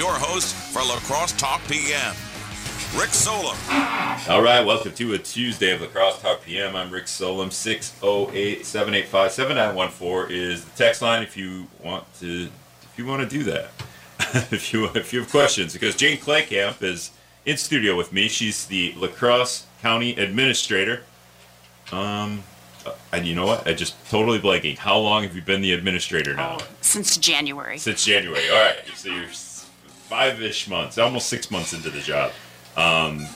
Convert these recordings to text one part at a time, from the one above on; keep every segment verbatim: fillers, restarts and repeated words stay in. your host for La Crosse Talk P M, Rick Solom. All right, welcome to a Tuesday of La Crosse Talk P M. I'm Rick Solom. Six oh eight, seven eight five, seven nine one four is the text line if you want to if you want to do that. if you if you have questions, because Jane Klekamp is in studio with me. She's the La Crosse County Administrator. Um, and you know what? I just totally blanking. How long have you been the administrator now? Oh, since January. Since January. All right. So you're five-ish months, almost six months into the job. Um,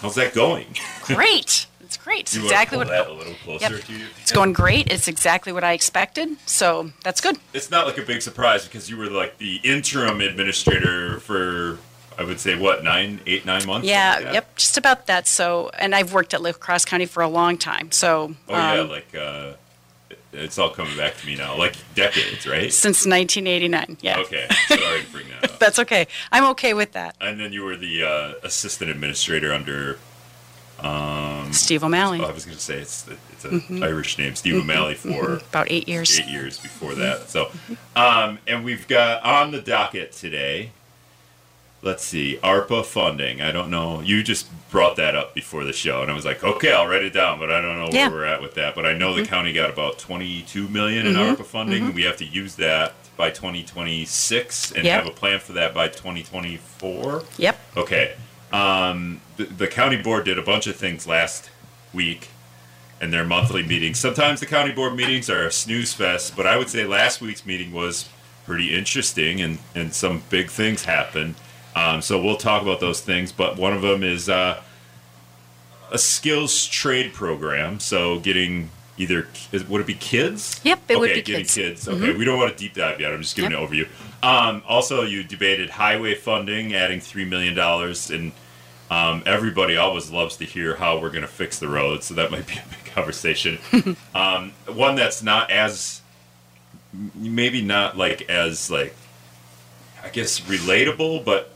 how's that going? Great. It's great. It's you exactly want to pull what that a little closer yep. to you. It's going great. It's exactly what I expected. So that's good. It's not like a big surprise because you were like the interim administrator for, I would say, what, nine, eight, nine months? Yeah, like yep, just about that. So, and I've worked at La Crosse County for a long time. So, oh um, yeah, like uh, it's all coming back to me now, like decades, right? Since nineteen eighty-nine. Yeah. Okay, sorry to bring that up. That's okay. I'm okay with that. And then you were the uh, assistant administrator under um, Steve O'Malley. Oh, I was going to say it's it's an mm-hmm. Irish name, Steve mm-hmm. O'Malley, for mm-hmm. about eight years. Eight years before mm-hmm. that. So, um, and we've got on the docket today. Let's see, ARPA funding. I don't know. You just brought that up before the show, and I was like, okay, I'll write it down, but I don't know where yeah. we're at with that. But I know mm-hmm. the county got about twenty-two million dollars in mm-hmm. ARPA funding. Mm-hmm. We have to use that by twenty twenty-six and yep. have a plan for that by twenty twenty-four. Yep. Okay. Um, the, the county board did a bunch of things last week in their monthly meetings. Sometimes the county board meetings are a snooze fest, but I would say last week's meeting was pretty interesting, and, and some big things happened. Um, so we'll talk about those things, but one of them is uh, a skills trade program. So getting either, would it be kids? Yep, it okay, would be getting kids. kids. Okay, mm-hmm. we don't want to deep dive yet. I'm just giving yep. an overview. Um, also, you debated highway funding, adding three million dollars, and um, everybody always loves to hear how we're going to fix the roads, so that might be a big conversation. um, one that's not as, maybe not like as, like, I guess relatable, but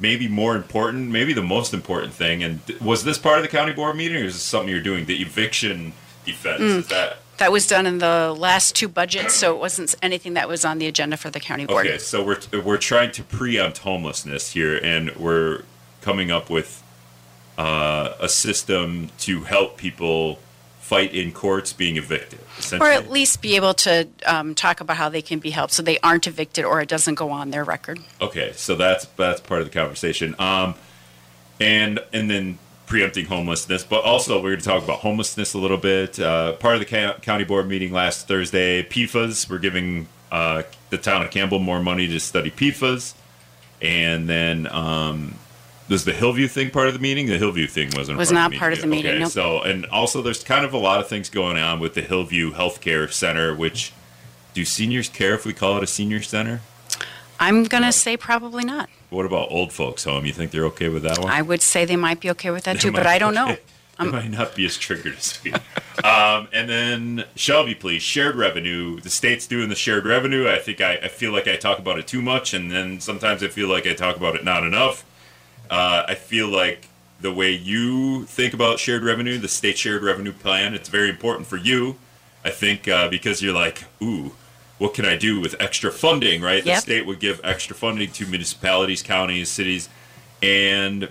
maybe more important, maybe the most important thing. And th- was this part of the county board meeting, or is this something you're doing? The eviction defense, mm. is that? That was done in the last two budgets, so it wasn't anything that was on the agenda for the county board. Okay, so we're we're trying to preempt homelessness here, and we're coming up with uh, a system to help people fight in courts being evicted, or at least be able to um, talk about how they can be helped so they aren't evicted or it doesn't go on their record. Okay, so that's that's part of the conversation, um, and and then preempting homelessness, but also we're going to talk about homelessness a little bit. Uh, part of the ca- county board meeting last Thursday, P F A S. We're giving uh, the town of Campbell more money to study P F A S, and then. Um, Was the Hillview thing part of the meeting? The Hillview thing wasn't was part not of part of the meeting. Okay, nope. So, and also there's kind of a lot of things going on with the Hillview Healthcare Center, which do seniors care if we call it a senior center? I'm going to uh, say probably not. What about old folks home? You think they're okay with that one? I would say they might be okay with that they too, but I don't okay. know. Um, they might not be as triggered as we are. Um, and then Shelby, please, shared revenue. The state's doing the shared revenue. I think I, I feel like I talk about it too much, and then sometimes I feel like I talk about it not enough. Uh, I feel like the way you think about shared revenue, the state shared revenue plan, it's very important for you, I think, uh, because you're like, ooh, what can I do with extra funding, right? Yep. The state would give extra funding to municipalities, counties, cities. And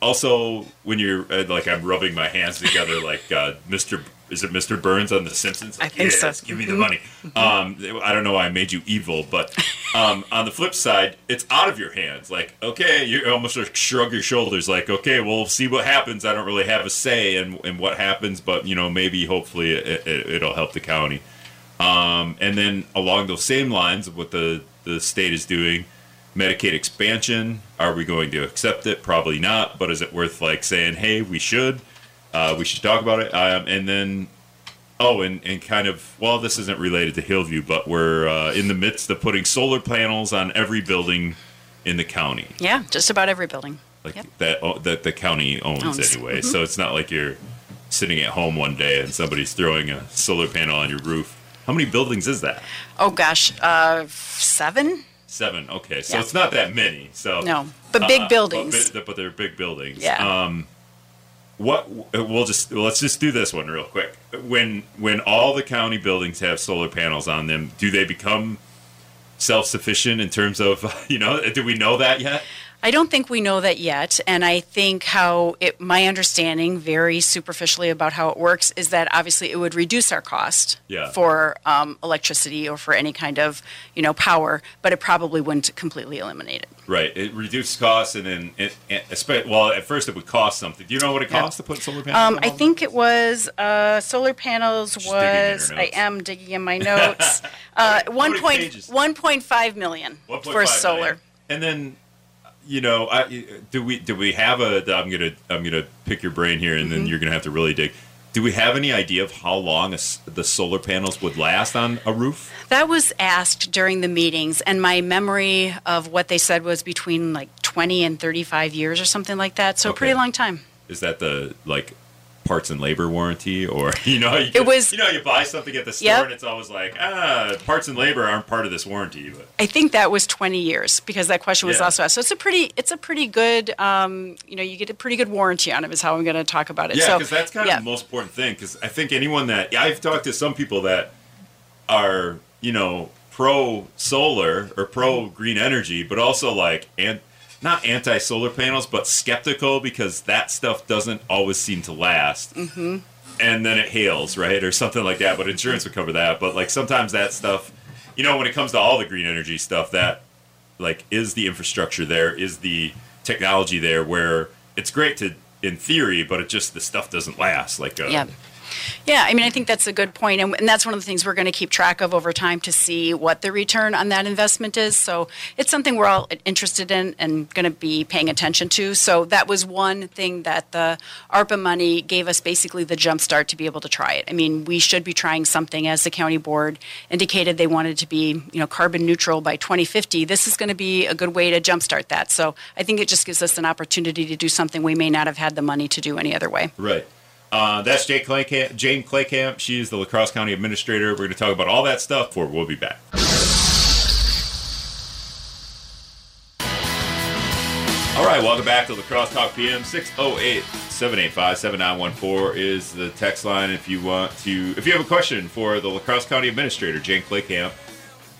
also when you're uh, like, I'm rubbing my hands together like uh, Mister Is it Mister Burns on The Simpsons? Like, I think yes, so. Give me the money. Mm-hmm. Um, I don't know why I made you evil, but um, on the flip side, it's out of your hands. Like, okay, you almost like shrug your shoulders. Like, okay, we'll see what happens. I don't really have a say in, in what happens, but, you know, maybe hopefully it, it, it'll help the county. Um, and then along those same lines of what the, the state is doing, Medicaid expansion, are we going to accept it? Probably not, but is it worth, like, saying, hey, we should? Uh, we should talk about it. Um, and then, oh, and, and kind of, well, this isn't related to Hillview, but we're uh, in the midst of putting solar panels on every building in the county. Yeah, just about every building. Like yep. that that the county owns, owns. anyway. Mm-hmm. So it's not like you're sitting at home one day and somebody's throwing a solar panel on your roof. How many buildings is that? Oh, gosh, uh, seven? Seven, okay. So yeah. It's not that many. So no, but big uh, buildings. But, but they're big buildings. Yeah. Um, What we'll just let's just do this one real quick. When when all the county buildings have solar panels on them, do they become self-sufficient in terms of, you know, do we know that yet? I don't think we know that yet, and I think how it, my understanding, very superficially about how it works, is that obviously it would reduce our cost yeah. for um, electricity or for any kind of, you know, power, but it probably wouldn't completely eliminate it. Right, it reduces costs, and then, it, it, well, at first it would cost something. Do you know what it costs yeah. to put solar panels? Um, I think it was uh, solar panels Just was. I am digging in my notes. uh, one point five million for solar, million. And then. You know, I, do we do we have a? I'm gonna I'm gonna pick your brain here, and mm-hmm. then you're gonna have to really dig. Do we have any idea of how long a, the solar panels would last on a roof? That was asked during the meetings, and my memory of what they said was between like twenty and thirty-five years or something like that. So okay. a pretty long time. Is that the like parts and labor warranty, or you know, you, can, it was, you know, you buy something at the store yep. and it's always like ah, parts and labor aren't part of this warranty. But I think that was twenty years because that question was yeah. also asked. So it's a pretty, it's a pretty good, um, you know, you get a pretty good warranty on it. Is how I'm going to talk about it. Yeah, because so, that's kind yeah. of the most important thing. Because I think anyone that I've talked to, some people that are you know pro solar or pro green energy, but also like and. Not anti-solar panels, but skeptical because that stuff doesn't always seem to last. Mm-hmm. And then it hails, right? Or something like that. But insurance would cover that. But like sometimes that stuff, you know, when it comes to all the green energy stuff, that like is the infrastructure there, is the technology there where it's great to, in theory, but it just, the stuff doesn't last. Like a, yeah. Yeah, I mean, I think that's a good point, and, and that's one of the things we're going to keep track of over time to see what the return on that investment is. So it's something we're all interested in and going to be paying attention to. So that was one thing that the ARPA money gave us, basically the jump start to be able to try it. I mean, we should be trying something. As the county board indicated, they wanted to be, you know, carbon neutral by twenty fifty. This is going to be a good way to jumpstart that. So I think it just gives us an opportunity to do something we may not have had the money to do any other way. Right. Uh, that's Jane Klekamp. Jane Klekamp. She is the La Crosse County Administrator. We're going to talk about all that stuff before we'll be back. All right, welcome back to La Crosse Talk P M. six oh eight, seven eight five, seven nine one four is the text line if you want to. If you have a question for the La Crosse County Administrator, Jane Klekamp,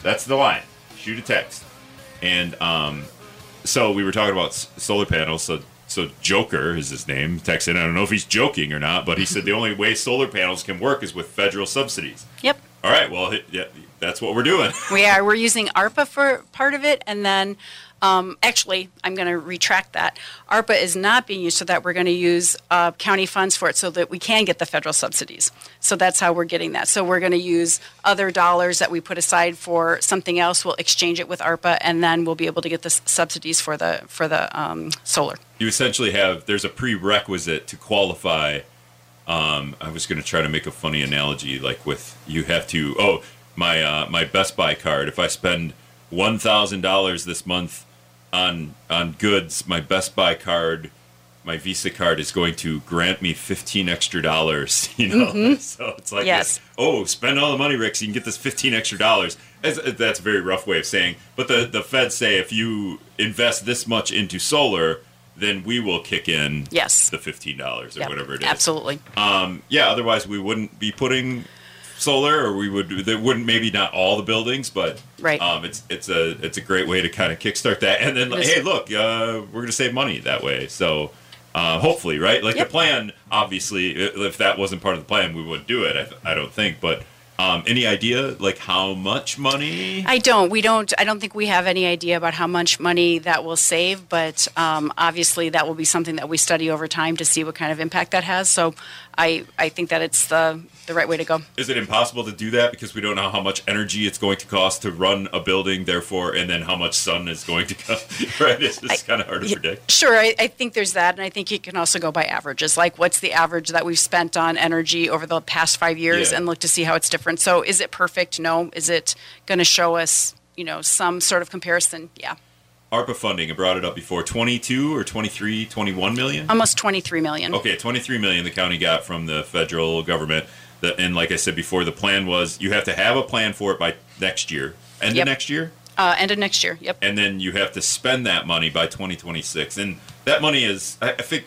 that's the line. Shoot a text. And um, so we were talking about s- solar panels, so... So Joker is his name, texted. I don't know if he's joking or not, but he said the only way solar panels can work is with federal subsidies. Yep. All right. Well, yeah, that's what we're doing. We are. We're using ARPA for part of it, and then um, actually, I'm going to retract that. ARPA is not being used, so that we're going to use uh, county funds for it, so that we can get the federal subsidies. So that's how we're getting that. So we're going to use other dollars that we put aside for something else. We'll exchange it with ARPA, and then we'll be able to get the subsidies for the for the um, solar. You essentially have, there's a prerequisite to qualify. Um, I was going to try to make a funny analogy, like with, you have to, oh, my uh, my Best Buy card. If I spend one thousand dollars this month on on goods, my Best Buy card, my Visa card is going to grant me fifteen extra dollars, you know? Mm-hmm. So it's like, yes. this, oh, spend all the money, Rick, so you can get this fifteen extra dollars. That's, that's a very rough way of saying, but the, the feds say if you invest this much into solar, then we will kick in yes. the fifteen dollars or yep. whatever it is. Absolutely. Um, yeah, otherwise we wouldn't be putting solar, or we would, there wouldn't, maybe not all the buildings, but right. um, it's it's a it's a great way to kind of kickstart that. And then, like, hey, look, uh, we're going to save money that way. So uh, hopefully, right? Like yep. the plan, obviously, if that wasn't part of the plan, we wouldn't do it, I, th- I don't think, but... Um, any idea, like, how much money? I don't. We don't. I don't think we have any idea about how much money that will save, but um, obviously that will be something that we study over time to see what kind of impact that has. So I, I think that it's the, the right way to go. Is it impossible to do that because we don't know how much energy it's going to cost to run a building, therefore, and then how much sun is going to come? Right? It's just kind of hard to predict. Sure. I, I think there's that, and I think you can also go by averages, like what's the average that we've spent on energy over the past five years yeah. and look to see how it's different. So is it perfect? No. Is it going to show us, you know, some sort of comparison? Yeah. ARPA funding, I brought it up before, twenty-two or twenty-three, twenty-one million? Almost twenty-three million. Okay, twenty-three million the county got from the federal government. The, and like I said before, the plan was you have to have a plan for it by next year. End yep. of next year? Uh, end of next year, yep. And then you have to spend that money by twenty twenty-six. And that money is, I, I think,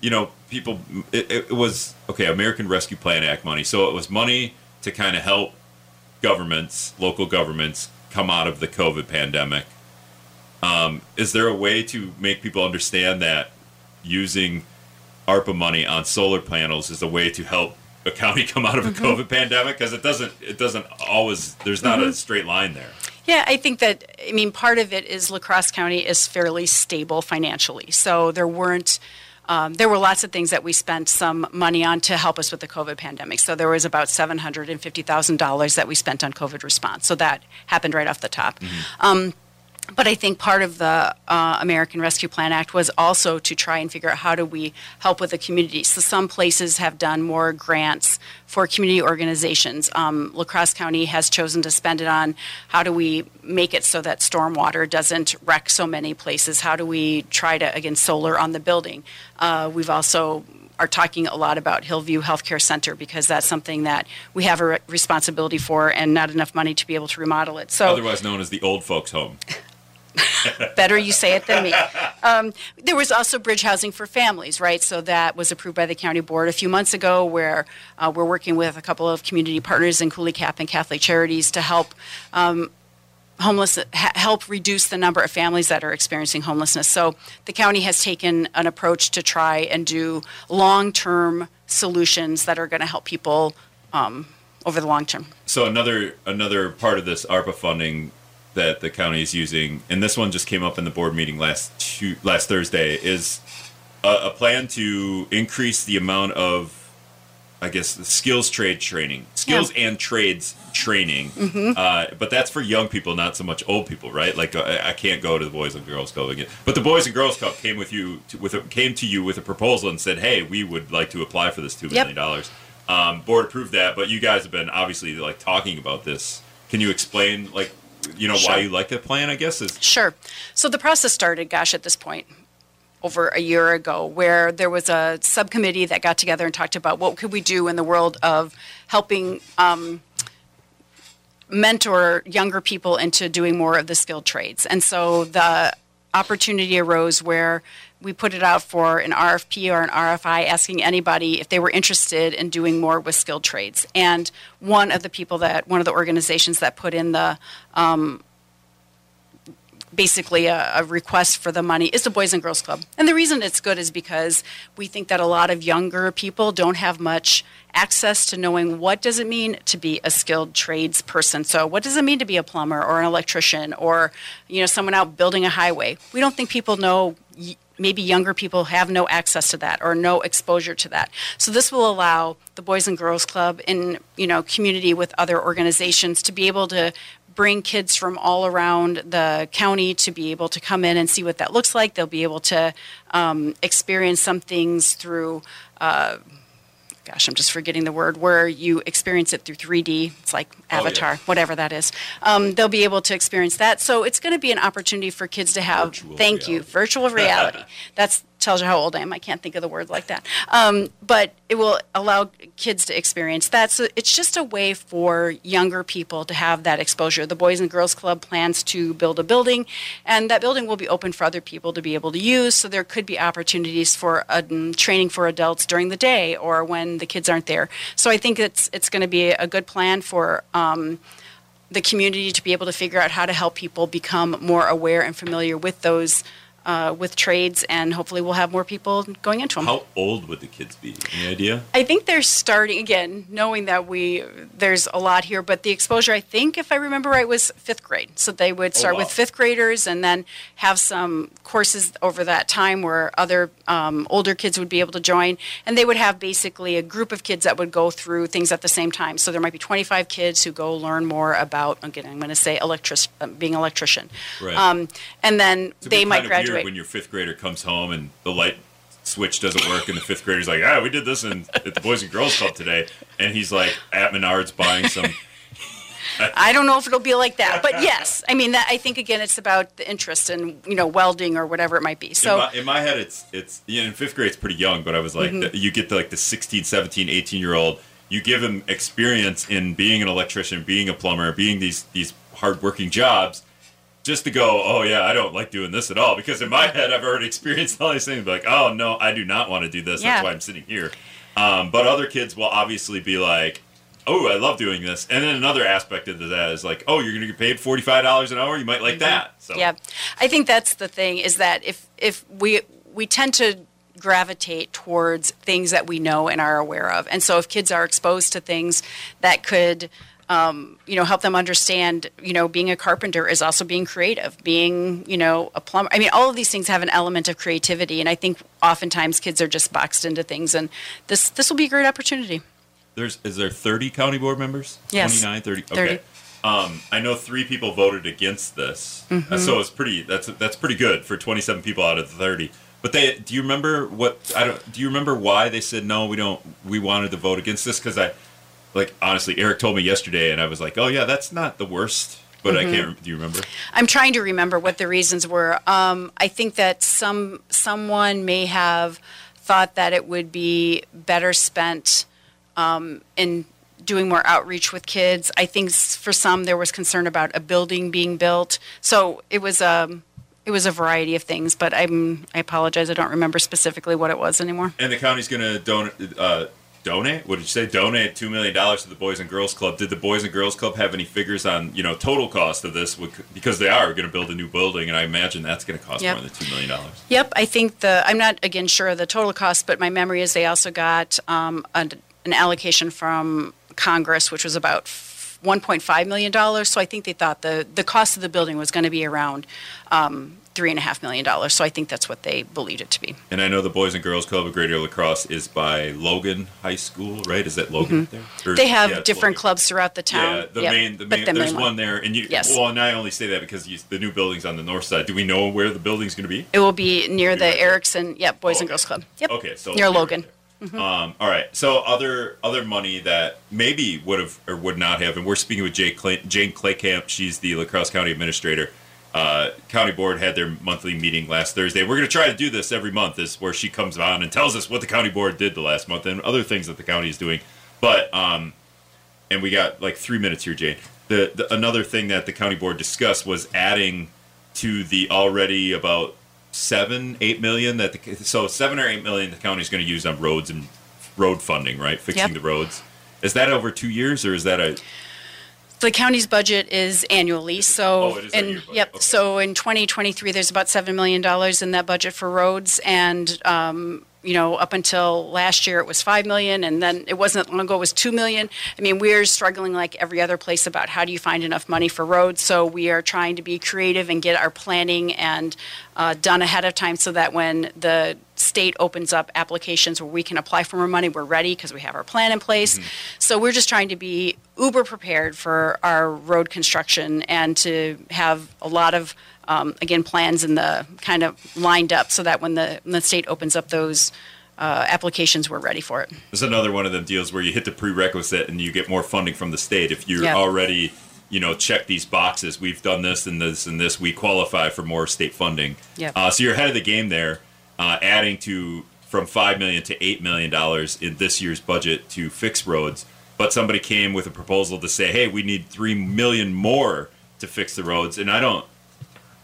you know, people, it, it was, okay, American Rescue Plan Act money. So it was money to kind of help governments, local governments, come out of the COVID pandemic. Um, is there a way to make people understand that using ARPA money on solar panels is a way to help a county come out of a mm-hmm. COVID pandemic? Because it doesn't, it doesn't always, there's not mm-hmm. a straight line there. Yeah, I think that, I mean, part of it is La Crosse County is fairly stable financially. So there weren't, um, there were lots of things that we spent some money on to help us with the COVID pandemic. So there was about seven hundred fifty thousand dollars that we spent on COVID response. So that happened right off the top. Mm-hmm. Um, But I think part of the uh, American Rescue Plan Act was also to try and figure out how do we help with the community. So some places have done more grants for community organizations. Um, La Crosse County has chosen to spend it on how do we make it so that stormwater doesn't wreck so many places. How do we try to, again, solar on the building. Uh, we've also... are talking a lot about Hillview Healthcare Center because that's something that we have a re- responsibility for and not enough money to be able to remodel it. So, otherwise known as the old folks' home. Better you say it than me. Um, there was also bridge housing for families, right? So that was approved by the county board a few months ago where uh, we're working with a couple of community partners in Couleecap and Catholic Charities to help um, homeless ha- help reduce the number of families that are experiencing homelessness. So the county has taken an approach to try and do long-term solutions that are going to help people um, over the long term. So another another part of this ARPA funding that the county is using, and this one just came up in the board meeting last two, last Thursday, is a, a plan to increase the amount of, I guess, the skills trade training, skills yeah. and trades training. Mm-hmm. Uh, but that's for young people, not so much old people, right? Like I, I can't go to the Boys and Girls Club again. But the Boys and Girls Club came with you to, with a, came to you with a proposal and said, "Hey, we would like to apply for this two million dollars." Yep. Um, board approved that, but you guys have been obviously like talking about this. Can you explain, like, you know, sure. why you like that plan? I guess is sure. So the process started, gosh, at this point, over a year ago, where there was a subcommittee that got together and talked about what could we do in the world of helping um, mentor younger people into doing more of the skilled trades. And so the opportunity arose where we put it out for an R F P or an R F I asking anybody if they were interested in doing more with skilled trades. And one of the people that, one of the organizations that put in the um, basically a, a request for the money is the Boys and Girls Club. And the reason it's good is because we think that a lot of younger people don't have much access to knowing what does it mean to be a skilled trades person. So what does it mean to be a plumber or an electrician or, you know, someone out building a highway? We don't think people know, maybe younger people have no access to that or no exposure to that. So this will allow the Boys and Girls Club in, you know, community with other organizations to be able to bring kids from all around the county to be able to come in and see what that looks like. They'll be able to um, experience some things through, uh, gosh, I'm just forgetting the word, where you experience it through three D. It's like Avatar, oh, yeah. whatever that is. Um, they'll be able to experience that. So it's going to be an opportunity for kids to have, virtual thank reality. you, virtual reality. That tells you how old I am. I can't think of the word like that. Um, but it will allow kids to experience that. So it's just a way for younger people to have that exposure. The Boys and Girls Club plans to build a building, and that building will be open for other people to be able to use. So there could be opportunities for um, training for adults during the day or when the kids aren't there. So I think it's it's going to be a good plan for um, the community to be able to figure out how to help people become more aware and familiar with those Uh, with trades, and hopefully we'll have more people going into them. How old would the kids be? Any idea? I think they're starting, again, knowing that we there's a lot here, but the exposure, I think, if I remember right, was fifth grade. So they would start oh, wow. with fifth graders and then have some courses over that time where other um, older kids would be able to join, and they would have basically a group of kids that would go through things at the same time. So there might be twenty-five kids who go learn more about, again, I'm going to say electric, uh, being an electrician. Right. Um, and then so they might graduate. When your fifth grader comes home and the light switch doesn't work and the fifth grader's like, ah, we did this in, at the Boys and Girls Club today. And he's like at Menards buying some. I don't know if it'll be like that, but yes. I mean, that, I think, again, it's about the interest in, you know, welding or whatever it might be. So in my, in my head, it's, it's you know, in fifth grade, it's pretty young, but I was like, mm-hmm. the, you get the, like the sixteen, seventeen, eighteen-year-old, you give him experience in being an electrician, being a plumber, being these these hard-working jobs, just to go, oh, yeah, I don't like doing this at all. Because in my head, I've already experienced all these things. Like, oh, no, I do not want to do this. Yeah. That's why I'm sitting here. Um, but other kids will obviously be like, oh, I love doing this. And then another aspect of that is like, oh, you're going to get paid forty-five dollars an hour. You might like mm-hmm. that. So. Yeah. I think that's the thing, is that if, if we, we tend to gravitate towards things that we know and are aware of. And so if kids are exposed to things that could, um, you know, help them understand, you know, being a carpenter is also being creative, being, you know, a plumber. I mean, all of these things have an element of creativity. And I think oftentimes kids are just boxed into things. And this, this will be a great opportunity. There's, is there thirty county board members? Yes. twenty-nine, thirty? Okay. thirty. Um, I know three people voted against this. Mm-hmm. Uh, so it's pretty, that's, that's pretty good for twenty-seven people out of the thirty. But they, do you remember what, I don't, do you remember why they said, no, we don't, we wanted to vote against this? Cause I, like, honestly, Eric told me yesterday and I was like, oh yeah, that's not the worst, but mm-hmm. I can't, do you remember? I'm trying to remember what the reasons were. Um, I think that some, someone may have thought that it would be better spent, um, in doing more outreach with kids. I think for some there was concern about a building being built. So it was um it was a variety of things, but I'm I apologize, I don't remember specifically what it was anymore. And the county's going to donate uh, donate? What did you say? Donate two million dollars to the Boys and Girls Club. Did the Boys and Girls Club have any figures on, you know, total cost of this? Because they are going to build a new building, and I imagine that's going to cost yep. more than two million dollars. Yep, I think the I'm not again sure of the total cost, but my memory is they also got um a, an allocation from Congress, which was about one point five million dollars. So I think they thought the the cost of the building was going to be around um three and a half million dollars. So I think that's what they believed it to be. And I know the Boys and Girls Club of Greater La Crosse is by Logan High School, right? Is that Logan mm-hmm. there? Or, they have yeah, different Logan. Clubs throughout the town. Yeah, the yep. main, the main, the there's main one there. And you, yes. well, and I only say that because you, the new building's on the north side. Do we know where the building's going to be? It will be near will be the right Erickson, yeah, Boys oh, okay. and Girls Club. Yep. Okay, so near Logan. Right Mm-hmm. Um, all right. So other other money that maybe would have or would not have, and we're speaking with Jay Clay, Jane Klekamp. She's the La Crosse County Administrator. Uh, County Board had their monthly meeting last Thursday. We're going to try to do this every month, is where she comes on and tells us what the County Board did the last month and other things that the county is doing. But um, and we got like three minutes here, Jane. The, the another thing that the County Board discussed was adding to the already about seven, eight million that the so seven or eight million the county is going to use on roads and road funding, right? Fixing yep. the roads. Is that over two years or is that a? The county's budget is annually, so oh, it is and year yep. Okay. So in twenty twenty-three, there's about seven million dollars in that budget for roads, and um, you know, up until last year it was five million, and then it wasn't long ago it was two million. I mean, we're struggling like every other place about how do you find enough money for roads. So we are trying to be creative and get our planning and uh, done ahead of time so that when the state opens up applications where we can apply for more money, we're ready because we have our plan in place. Mm-hmm. So we're just trying to be uber prepared for our road construction and to have a lot of, um, again, plans in the kind of lined up so that when the, when the state opens up those uh, applications, we're ready for it. There's another one of them deals where you hit the prerequisite and you get more funding from the state if you're yeah. already, you know, check these boxes. We've done this and this and this. We qualify for more state funding. Yeah. Uh, so you're ahead of the game there. Uh, adding to from five million to eight million dollars in this year's budget to fix roads, but somebody came with a proposal to say, "Hey, we need three million more to fix the roads." And I don't,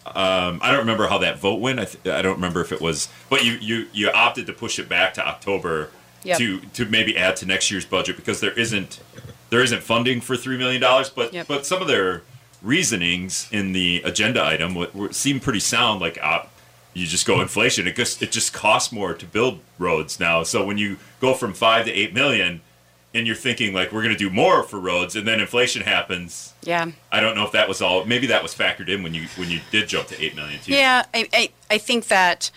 um, I don't remember how that vote went. I, th- I don't remember if it was, but you you you opted to push it back to October yep. to to maybe add to next year's budget because there isn't there isn't funding for three million dollars. But yep. but some of their reasonings in the agenda item w- w- seemed pretty sound, like op. You just go inflation. It just it just costs more to build roads now. So when you go from five to eight million, and you're thinking like we're going to do more for roads, and then inflation happens. Yeah. I don't know if that was all. Maybe that was factored in when you when you did jump to eight million too. Yeah, I I, I think that,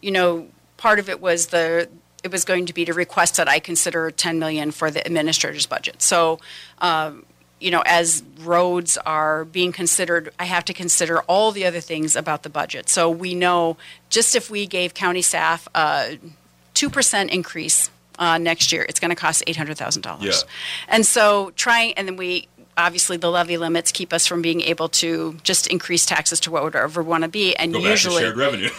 you know, part of it was the. It was going to be to request that I consider ten million for the administrator's budget. So. Um, You know, as roads are being considered, I have to consider all the other things about the budget. So we know just if we gave county staff a two percent increase uh, next year, it's going to cost eight hundred thousand dollars. Yeah. And so trying, and then we, obviously the levy limits keep us from being able to just increase taxes to whatever we want to be. And Go usually, back to shared revenue.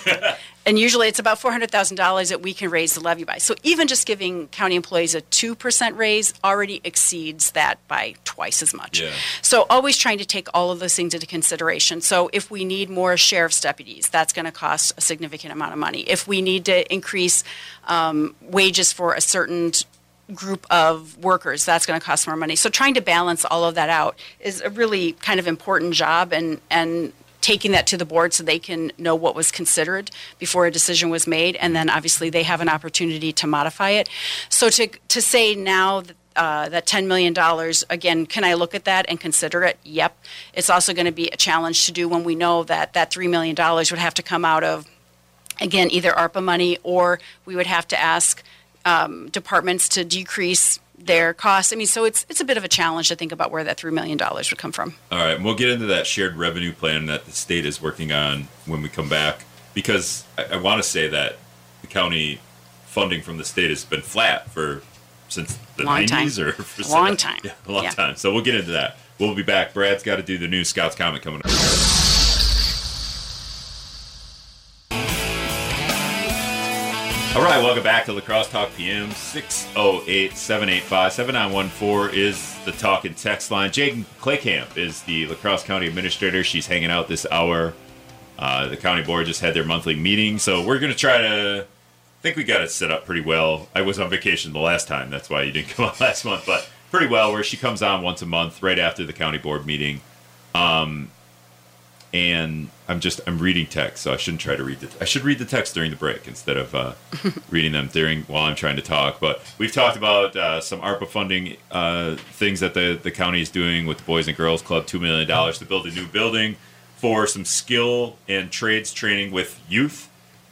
And usually it's about four hundred thousand dollars that we can raise the levy by. So even just giving county employees a two percent raise already exceeds that by twice as much. Yeah. So always trying to take all of those things into consideration. So if we need more sheriff's deputies, that's going to cost a significant amount of money. If we need to increase um, wages for a certain group of workers, that's going to cost more money. So trying to balance all of that out is a really kind of important job, and, and taking that to the board so they can know what was considered before a decision was made, and then obviously they have an opportunity to modify it. So to to say now that Uh, that ten million dollars, again, can I look at that and consider it? Yep. It's also going to be a challenge to do when we know that that three million dollars would have to come out of, again, either ARPA money, or we would have to ask um, departments to decrease their costs. I mean, so it's it's a bit of a challenge to think about where that three million dollars would come from. All right. And we'll get into that shared revenue plan that the state is working on when we come back, because I, I want to say that the county funding from the state has been flat for since the long nineties time. Or for a long time. Yeah, a long yeah. time. So we'll get into that. We'll be back. Brad's got to do the new Scott's Comment coming up. All right, welcome back to La Crosse Talk P M. six oh eight, seven eight five, seven nine one four is the talk and text line. Jane Klekamp is the La Crosse County Administrator. She's hanging out this hour. Uh, the county board just had their monthly meeting, so we're going to try to... I think we got it set up pretty well. I was on vacation the last time. That's why you didn't come on last month. But pretty well, where she comes on once a month right after the county board meeting. Um, and I'm just, I'm reading text, so I shouldn't try to read the text. I should read the text during the break instead of uh, reading them during while I'm trying to talk. But we've talked about uh, some ARPA funding uh, things that the, the county is doing with the Boys and Girls Club, two million dollars to build a new building for some skill and trades training with youth.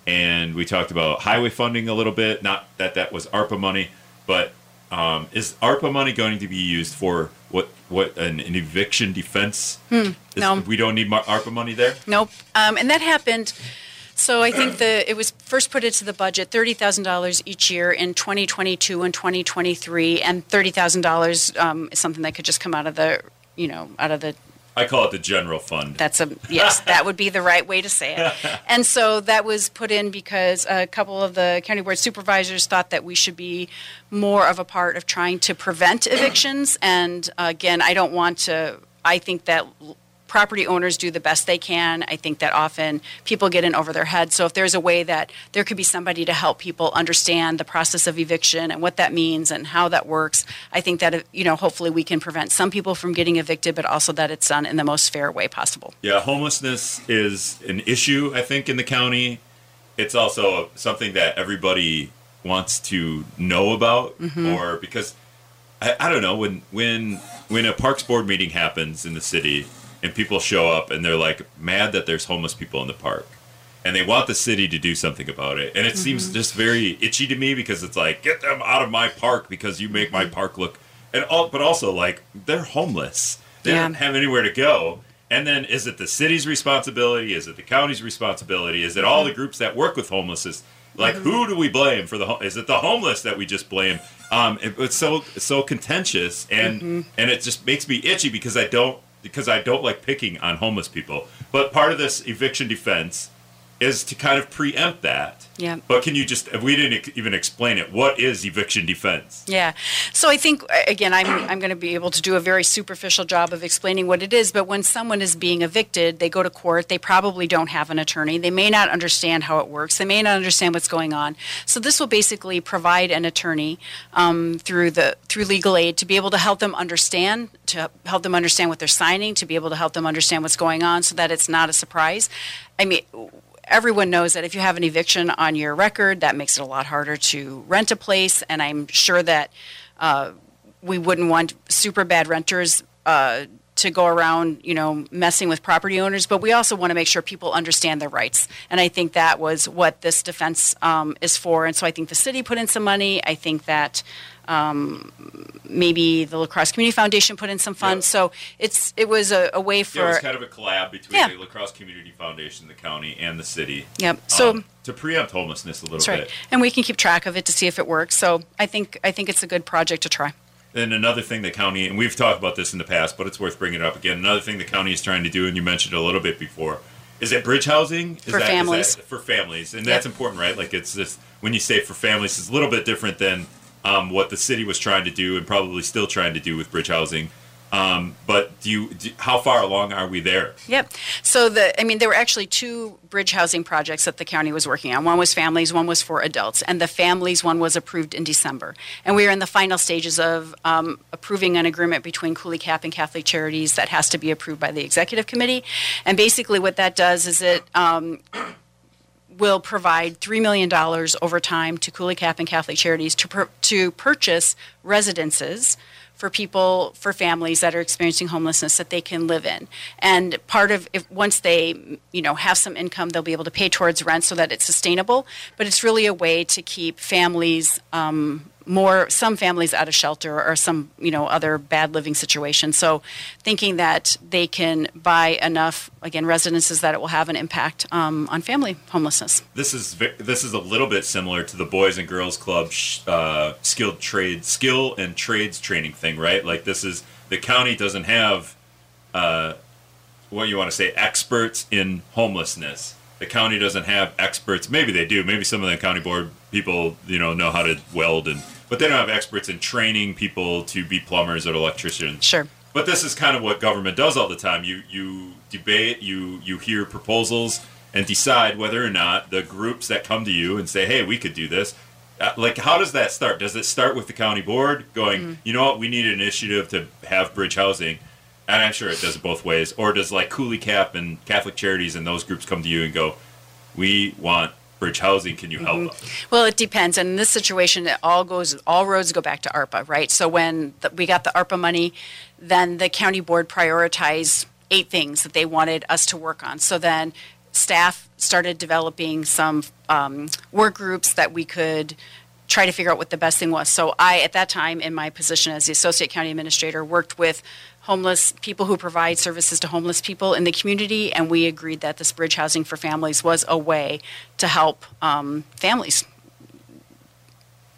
And we talked about highway funding a little bit. Not that that was ARPA money, but um, is ARPA money going to be used for what what an, an eviction defense? Hmm, no. Is, we don't need more ARPA money there? Nope. Um, and that happened. So I think the it was first put into the budget, thirty thousand dollars each year in twenty twenty-two and twenty twenty-three. And thirty thousand dollars um, is something that could just come out of the, you know, out of the... I call it the general fund. That's a yes, that would be the right way to say it. And so that was put in because a couple of the county board supervisors thought that we should be more of a part of trying to prevent evictions. And again, I don't want to, I think that property owners do the best they can. I think that often people get in over their head. So if there's a way that there could be somebody to help people understand the process of eviction and what that means and how that works, I think that, you know, hopefully we can prevent some people from getting evicted, but also that it's done in the most fair way possible. Yeah, homelessness is an issue, I think, in the county. It's also something that everybody wants to know about, mm-hmm. or because, I, I don't know, when, when, when a Parks Board meeting happens in the city, and people show up and they're like mad that there's homeless people in the park and they want the city to do something about it. And it mm-hmm. seems just very itchy to me, because it's like, get them out of my park because you make my park look, and all, but also like they're homeless. They yeah. don't have anywhere to go. And then is it the city's responsibility? Is it the county's responsibility? Is it all the groups that work with homelessness? Like mm-hmm. who do we blame for the, ho- is it the homeless that we just blame? Um, it, it's so, so contentious and, mm-hmm. and it just makes me itchy because I don't, because I don't like picking on homeless people. But part of this eviction defense is to kind of preempt that. Yeah. But can you just, we didn't even explain it, what is eviction defense? Yeah. So I think, again, I'm I'm going to be able to do a very superficial job of explaining what it is, but when someone is being evicted, they go to court, they probably don't have an attorney, they may not understand how it works, they may not understand what's going on. So this will basically provide an attorney um, through the through legal aid to be able to help them understand, to help them understand what they're signing, to be able to help them understand what's going on so that it's not a surprise. I mean, everyone knows that if you have an eviction on your record, that makes it a lot harder to rent a place. And I'm sure that uh, we wouldn't want super bad renters uh, to go around, you know, messing with property owners. But we also want to make sure people understand their rights. And I think that was what this defense um, is for. And so I think the city put in some money. I think that um, maybe the La Crosse Community Foundation put in some funds. Yeah. So it's it was a, a way for... Yeah, it was kind of a collab between yeah. the La Crosse Community Foundation, the county, and the city. Yep. Um, so to preempt homelessness a little that's right. bit. And we can keep track of it to see if it works. So I think I think it's a good project to try. And another thing the county, and we've talked about this in the past, but it's worth bringing it up again, another thing the county is trying to do, and you mentioned it a little bit before, is that bridge housing? Is for that, families. Is that for families. And yep. that's important, right? Like it's this, when you say for families, it's a little bit different than um, what the city was trying to do and probably still trying to do with bridge housing. Um, but do you, do, how far along are we there? Yep. So the, I mean, there were actually two bridge housing projects that the county was working on. One was families, one was for adults. And the families one was approved in December. And we are in the final stages of um, approving an agreement between Couleecap and Catholic Charities that has to be approved by the executive committee. And basically what that does is it um, will provide three million dollars over time to Couleecap and Catholic Charities to pur- to purchase residences for people, for families that are experiencing homelessness that they can live in. And part of, if once they, you know, have some income, they'll be able to pay towards rent so that it's sustainable. But it's really a way to keep families, um, more, some families out of shelter or some, you know, other bad living situation. So thinking that they can buy enough, again, residences that it will have an impact um, on family homelessness. This is this is a little bit similar to the Boys and Girls Club uh, skilled trade, skill and trades training thing, right? Like this is, the county doesn't have, uh, what you want to say, experts in homelessness. The county doesn't have experts. Maybe they do. Maybe some of the county board people, you know, know how to weld, and but they don't have experts in training people to be plumbers or electricians. Sure. But this is kind of what government does all the time. You you debate, you you hear proposals, and decide whether or not the groups that come to you and say, hey, we could do this. Uh, like, how does that start? Does it start with the county board going, mm-hmm. you know what, we need an initiative to have bridge housing? And I'm sure it does it both ways. Or does like Couleecap and Catholic Charities and those groups come to you and go, we want bridge housing, can you help mm-hmm. us? Well, it depends. And in this situation, it all goes, all roads go back to ARPA, right? So when the, we got the ARPA money, then the county board prioritized eight things that they wanted us to work on. So then staff started developing some um, work groups that we could try to figure out what the best thing was. So I, at that time, in my position as the associate county administrator, worked with homeless people who provide services to homeless people in the community, and we agreed that this bridge housing for families was a way to help um, families,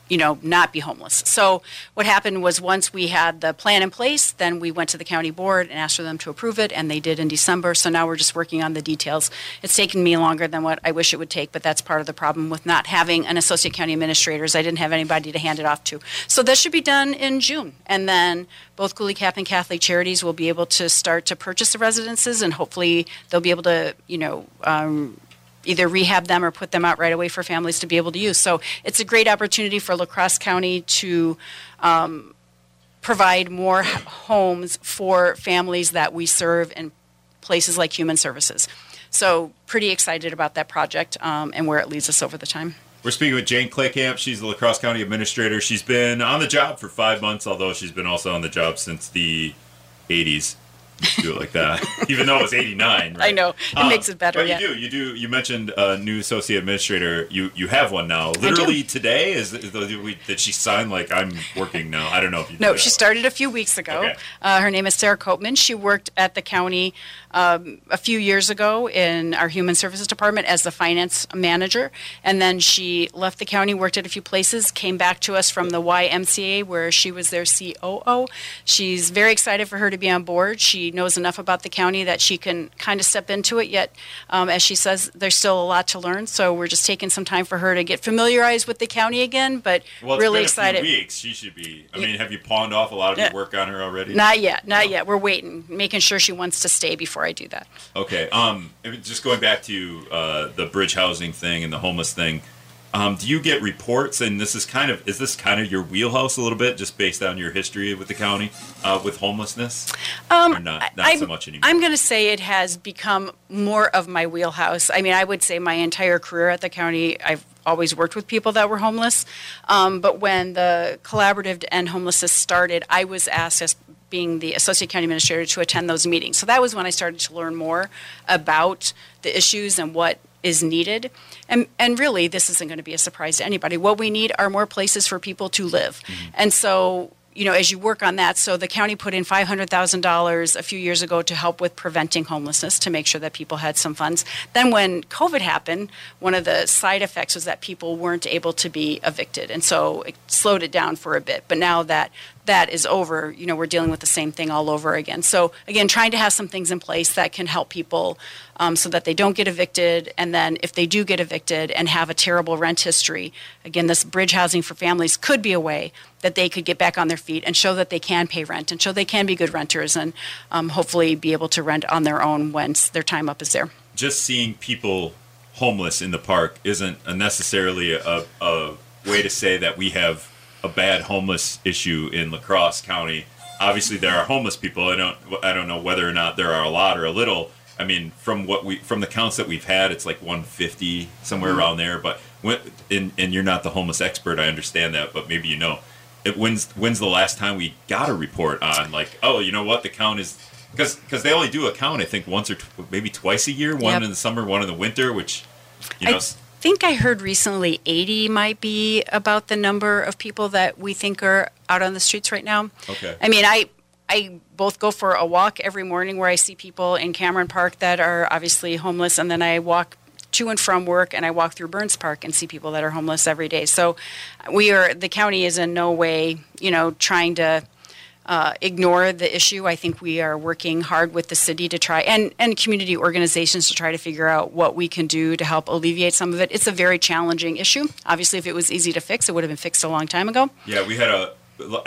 you know, not be homeless. So what happened was once we had the plan in place, then we went to the county board and asked for them to approve it, and they did in December. So now we're just working on the details. It's taken me longer than what I wish it would take, but that's part of the problem with not having an associate county administrator. I didn't have anybody to hand it off to. So this should be done in June, and then both Couleecap and Catholic Charities will be able to start to purchase the residences, and hopefully they'll be able to, you know, um, either rehab them or put them out right away for families to be able to use. So it's a great opportunity for La Crosse County to um, provide more homes for families that we serve in places like Human Services. So pretty excited about that project um, and where it leads us over the time. We're speaking with Jane Klekamp. She's the La Crosse County Administrator. She's been on the job for five months, although she's been also on the job since the eighties. Do it like that, even though it was eighty-nine. Right? I know. It um, makes it better. But yeah. you do. You do. You mentioned a new associate administrator. You you have one now. Literally today? Is, is the, did she sign like I'm working now? I don't know if you No, she that. started a few weeks ago. Okay. Uh, her name is Sara Coopman. She worked at the county um, a few years ago in our Human Services Department as the finance manager. And then she left the county, worked at a few places, came back to us from the Y M C A where she was their C O O. She's very excited for her to be on board. She knows enough about the county that she can kind of step into it, yet um, as she says, there's still a lot to learn, so we're just taking some time for her to get familiarized with the county again, but well, it's really been a excited few weeks. She should be, I mean, have you pawned off a lot of your work on her already? Not yet not no. yet We're waiting, making sure she wants to stay before I do that. Okay. Um just going back to uh the bridge housing thing and the homeless thing, um do you get reports, and this is kind of is this kind of your wheelhouse a little bit, just based on your history with the county, uh with homelessness? um or not, not I, so much anymore? I'm gonna say it has become more of my wheelhouse. I mean, I would say my entire career at the county, I've always worked with people that were homeless, um but when the collaborative to end homelessness started, I was asked as being the associate county administrator to attend those meetings. So that was when I started to learn more about the issues and what is needed. And and really, this isn't going to be a surprise to anybody. What we need are more places for people to live. Mm-hmm. And so, you know, as you work on that, so the county put in five hundred thousand dollars a few years ago to help with preventing homelessness, to make sure that people had some funds. Then when COVID happened, one of the side effects was that people weren't able to be evicted. And so it slowed it down for a bit. But now that that is over, you know, we're dealing with the same thing all over again. So, again, trying to have some things in place that can help people um, so that they don't get evicted, and then if they do get evicted and have a terrible rent history, again, this bridge housing for families could be a way that they could get back on their feet and show that they can pay rent and show they can be good renters and um, hopefully be able to rent on their own once their time up is there. Just seeing people homeless in the park isn't a necessarily a, a way to say that we have a bad homeless issue in La Crosse County. Obviously, there are homeless people. I don't, I don't know whether or not there are a lot or a little. I mean, from what we, from the counts that we've had, it's like one fifty somewhere mm-hmm. around there. But when, and, and you're not the homeless expert, I understand that, but maybe you know. It, when's when's the last time we got a report on like, oh, you know what, the count is, because because they only do a count I think once or t- maybe twice a year, one yep. in the summer, one in the winter, which you know. I- I think I heard recently eighty might be about the number of people that we think are out on the streets right now. Okay. I mean, I I both go for a walk every morning where I see people in Cameron Park that are obviously homeless, and then I walk to and from work, and I walk through Burns Park and see people that are homeless every day. So we are, the county is in no way, you know, trying to Uh, ignore the issue. I think we are working hard with the city to try and, and community organizations to try to figure out what we can do to help alleviate some of it. It's a very challenging issue. Obviously, if it was easy to fix, it would have been fixed a long time ago. Yeah, we had a,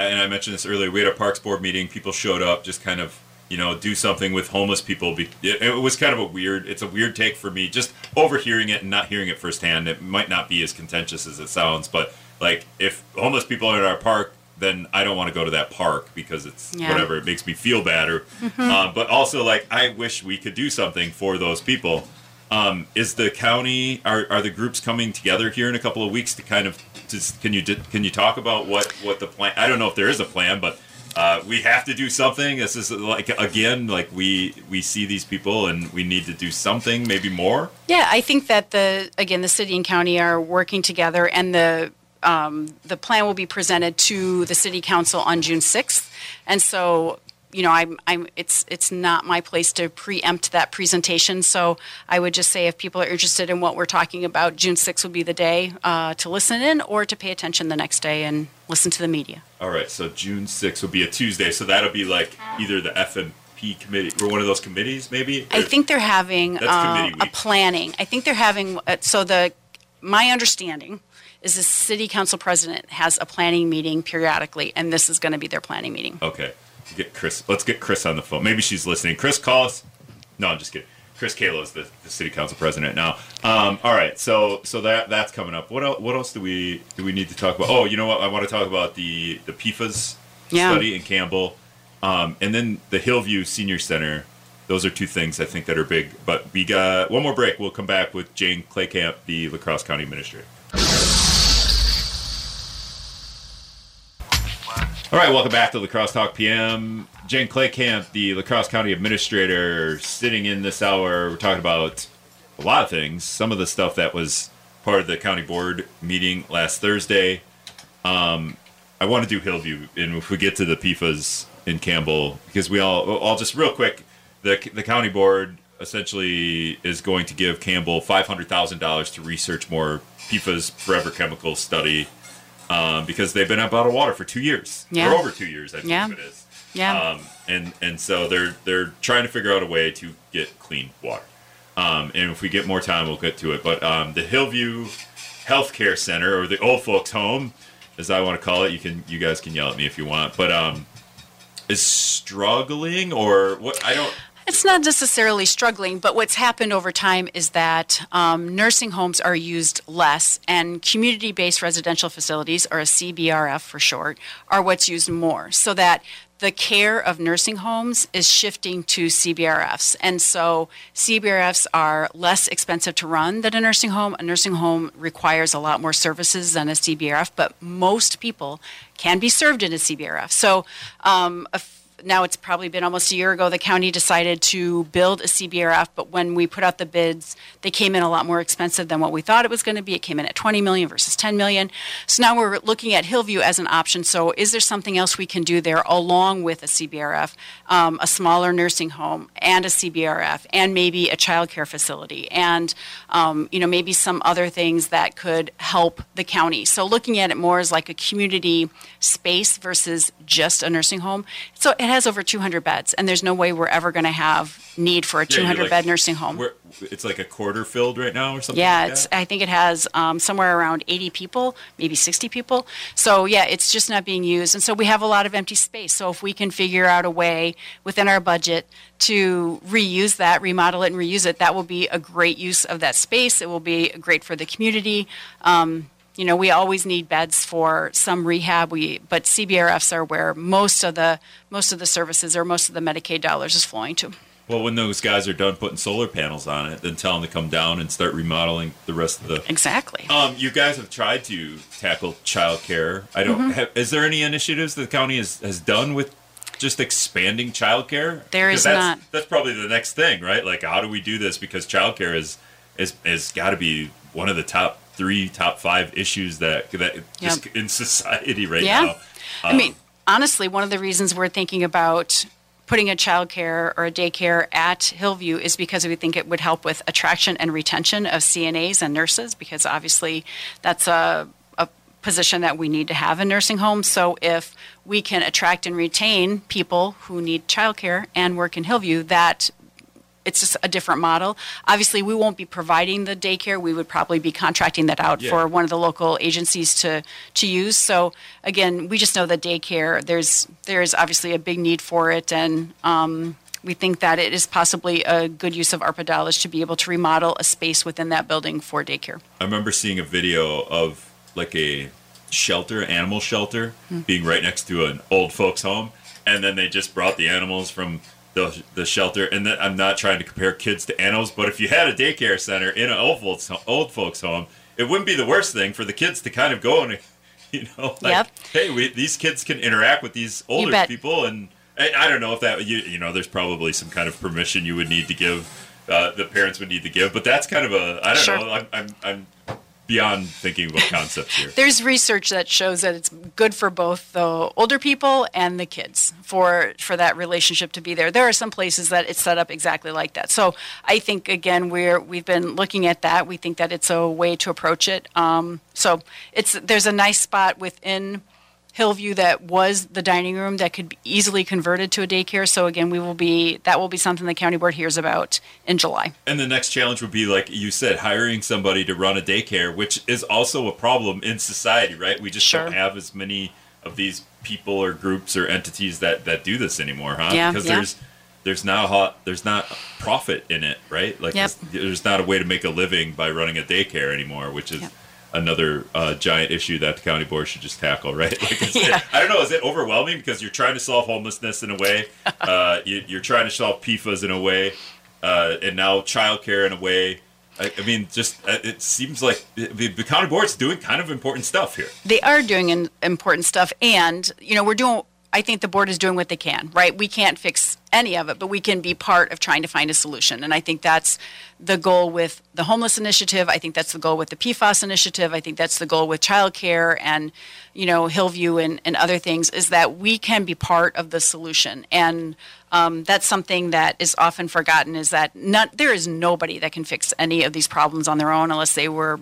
and I mentioned this earlier, we had a Parks Board meeting. People showed up, just kind of, you know, do something with homeless people. It was kind of a weird, it's a weird take for me, just overhearing it and not hearing it firsthand. It might not be as contentious as it sounds, but like if homeless people are in our park, then I don't want to go to that park because it's yeah. whatever. It makes me feel bad. Or, mm-hmm. um, but also, like, I wish we could do something for those people. Um, is the county, are, are the groups coming together here in a couple of weeks to kind of, to, can you can you talk about what, what the plan, I don't know if there is a plan, but uh, we have to do something. This is like, again, like we, we see these people and we need to do something, maybe more. Yeah, I think that the, again, the city and county are working together, and the, Um, the plan will be presented to the City Council on June sixth, and so you know, I'm, I'm, it's it's not my place to preempt that presentation. So I would just say if people are interested in what we're talking about, June sixth would be the day uh, to listen in or to pay attention the next day and listen to the media. All right, so June sixth will be a Tuesday, so that'll be like either the F M P committee or one of those committees, maybe. I think they're having uh, a planning. I think they're having uh, so the my understanding. Is the city council president has a planning meeting periodically, and this is going to be their planning meeting. Okay. Get Chris. Let's get Chris on the phone. Maybe she's listening. Chris, call us. No, I'm just kidding. Chris Kalo is the, the city council president now. Um, all right, so so that that's coming up. What else, what else do we do we need to talk about? Oh, you know what? I want to talk about the, the P F A S yeah. study in Campbell, um, and then the Hillview Senior Center. Those are two things I think that are big. But we got one more break. We'll come back with Jane Klekamp, the La Crosse County Administrator. All right, welcome back to La Crosse Talk P M. Jane Klekamp, the La Crosse County Administrator, sitting in this hour. We're talking about a lot of things. Some of the stuff that was part of the county board meeting last Thursday. Um, I want to do Hillview, and if we get to the P F A S in Campbell, because we all, I'll just real quick, the the county board essentially is going to give Campbell five hundred thousand dollars to research more P F A S forever chemical study. Um, because they've been up out of water for two years, yeah. or over two years, I think yeah. it is. Yeah. Um, and and so they're they're trying to figure out a way to get clean water. Um, and if we get more time, we'll get to it. But um, the Hillview Healthcare Center, or the old folks' home, as I want to call it, you can you guys can yell at me if you want. But um, is struggling or what? I don't. It's not necessarily struggling, but what's happened over time is that um, nursing homes are used less, and community-based residential facilities, or a C B R F for short, are what's used more, so that the care of nursing homes is shifting to C B R Fs. And so C B R Fs are less expensive to run than a nursing home. A nursing home requires a lot more services than a C B R F, but most people can be served in a C B R F. So um, a Now it's probably been almost a year ago the county decided to build a C B R F, but when we put out the bids, they came in a lot more expensive than what we thought it was going to be. It came in at twenty million dollars versus ten million dollars. So now we're looking at Hillview as an option. So is there something else we can do there along with a C B R F, um, a smaller nursing home and a C B R F, and maybe a child care facility, and um, you know, maybe some other things that could help the county? So looking at it more as like a community space versus just a nursing home. So it has over two hundred beds, and there's no way we're ever going to have need for a yeah, two hundred like, bed nursing home. We're, it's like a quarter filled right now or something. Yeah, like it's, that? I think it has um, somewhere around eighty people, maybe sixty people. So yeah, it's just not being used. And so we have a lot of empty space. So if we can figure out a way within our budget to reuse that, remodel it and reuse it, that will be a great use of that space. It will be great for the community. Um, You know, we always need beds for some rehab, we, but C B R Fs are where most of the most of the services or most of the Medicaid dollars is flowing to. Well, when those guys are done putting solar panels on it, then tell them to come down and start remodeling the rest of the... Exactly. Um, you guys have tried to tackle child care. I don't. Mm-hmm. have, is there any initiatives that the county has, has done with just expanding child care? There because is that's, not. That's probably the next thing, right? Like, how do we do this? Because child care is, is, is got to be one of the top... three top five issues that that just yep. in society right yeah. now. Um, I mean, honestly, one of the reasons we're thinking about putting a child care or a daycare at Hillview is because we think it would help with attraction and retention of C N As and nurses, because obviously that's a, a position that we need to have in nursing homes. So if we can attract and retain people who need child care and work in Hillview, that it's just a different model. Obviously, we won't be providing the daycare. We would probably be contracting that out yeah. for one of the local agencies to, to use. So, again, we just know that daycare, there's there is obviously a big need for it, and um, we think that it is possibly a good use of ARPA dollars to be able to remodel a space within that building for daycare. I remember seeing a video of, like, a shelter, animal shelter, mm-hmm. being right next to an old folks' home, and then they just brought the animals from... The, the shelter, and the, I'm not trying to compare kids to animals, but if you had a daycare center in an old folks, old folks home, it wouldn't be the worst thing for the kids to kind of go and, you know, like, yep. hey, we, these kids can interact with these older people, and, and I don't know if that, you, you know, there's probably some kind of permission you would need to give, uh, the parents would need to give, but that's kind of a, I don't sure. know, I'm, I'm, I'm beyond thinking about concepts here. There's research that shows that it's good for both the older people and the kids for for that relationship to be there. There are some places that it's set up exactly like that. So I think, again, we're, we've been looking at that. We think that it's a way to approach it. Um, so it's there's a nice spot within Hillview that was the dining room that could be easily converted to a daycare. So again, we will be that will be something the county board hears about in July. And the next challenge would be, like you said, hiring somebody to run a daycare, which is also a problem in society, right? We just sure. don't have as many of these people or groups or entities that, that do this anymore, huh? Yeah, because yeah. there's there's not a, there's not profit in it, right? Like yep. there's, there's not a way to make a living by running a daycare anymore, which is. Yep. Another uh, giant issue that the county board should just tackle, right? Like it's, yeah. I don't know, is it overwhelming because you're trying to solve homelessness in a way, uh, you, you're trying to solve P F A S in a way, uh, and now childcare in a way. I, I mean, just it seems like the, the county board's doing kind of important stuff here. They are doing in, important stuff, and you know we're doing. I think the board is doing what they can, right? We can't fix any of it, but we can be part of trying to find a solution. And I think that's the goal with the homeless initiative. I think that's the goal with the P F A S initiative. I think that's the goal with childcare and, you know, Hillview and, and other things is that we can be part of the solution. And um, that's something that is often forgotten is that not, there is nobody that can fix any of these problems on their own unless they were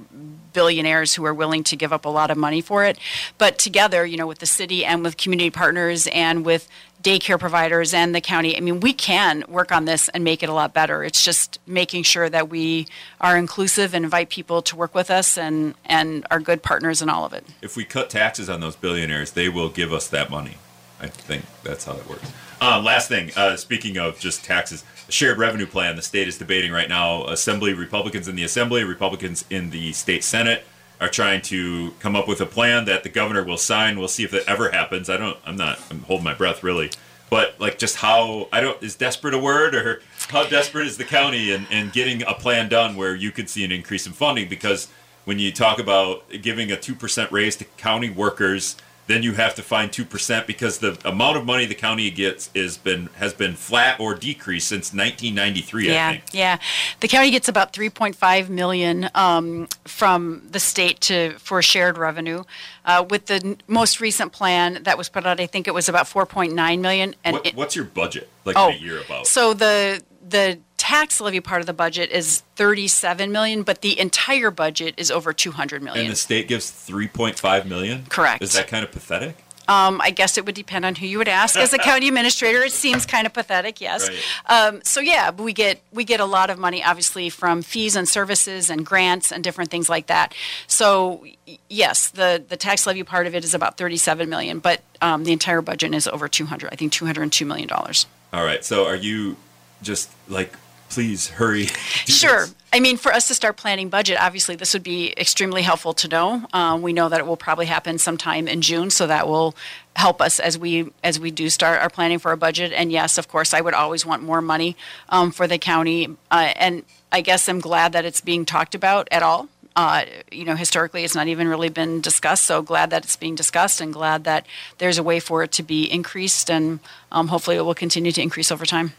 billionaires who are willing to give up a lot of money for it. But together, you know, with the city and with community partners and with daycare providers and the county, I mean, we can work on this and make it a lot better. It's just making sure that we are inclusive and invite people to work with us and, and are good partners in all of it. If we cut taxes on those billionaires, they will give us that money. I think that's how it works. Uh, last thing, uh, speaking of just taxes, the shared revenue plan, the state is debating right now. Assembly, Republicans in the Assembly, Republicans in the state Senate are trying to come up with a plan that the governor will sign. We'll see if that ever happens. I don't, I'm not, I'm holding my breath really. But like just how, I don't, is desperate a word or how desperate is the county in, in getting a plan done where you could see an increase in funding? Because when you talk about giving a two percent raise to county workers, then you have to find two percent because the amount of money the county gets is been has been flat or decreased since nineteen ninety-three, yeah, I think. Yeah, the county gets about three point five million dollars um, from the state to for shared revenue. Uh, with the n- most recent plan that was put out, I think it was about four point nine million dollars. And what, it, what's your budget like oh, in a year about? So the the tax levy part of the budget is thirty-seven million dollars, but the entire budget is over two hundred million dollars. And the state gives three point five million dollars? Correct. Is that kind of pathetic? Um, I guess it would depend on who you would ask. As a county administrator, it seems kind of pathetic, yes. Right. Um, so yeah, we get we get a lot of money, obviously, from fees and services and grants and different things like that. So yes, the, the tax levy part of it is about thirty-seven million dollars, but um, the entire budget is over two hundred, I think two hundred two million dollars. All right. So are you just like, please hurry? Sure. This? I mean, for us to start planning budget, obviously this would be extremely helpful to know. Um, we know that it will probably happen sometime in June, so that will help us as we as we do start our planning for our budget. And yes, of course, I would always want more money um, for the county. Uh, and I guess I'm glad that it's being talked about at all. Uh, you know, historically, it's not even really been discussed. So glad that it's being discussed, and glad that there's a way for it to be increased, and um, hopefully it will continue to increase over time.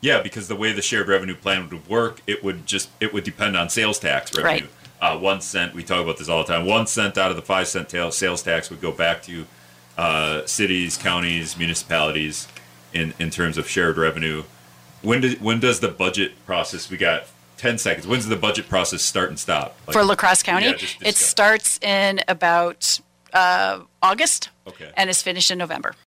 Yeah, because the way the shared revenue plan would work, it would just it would depend on sales tax revenue. Right. Uh, one cent, we talk about this all the time. One cent out of the five cent sales tax would go back to uh, cities, counties, municipalities in in terms of shared revenue. When do, when does the budget process? We got ten seconds. When's the budget process start and stop? Like, for La Crosse County? Yeah, it starts in about uh, August, okay, and is finished in November.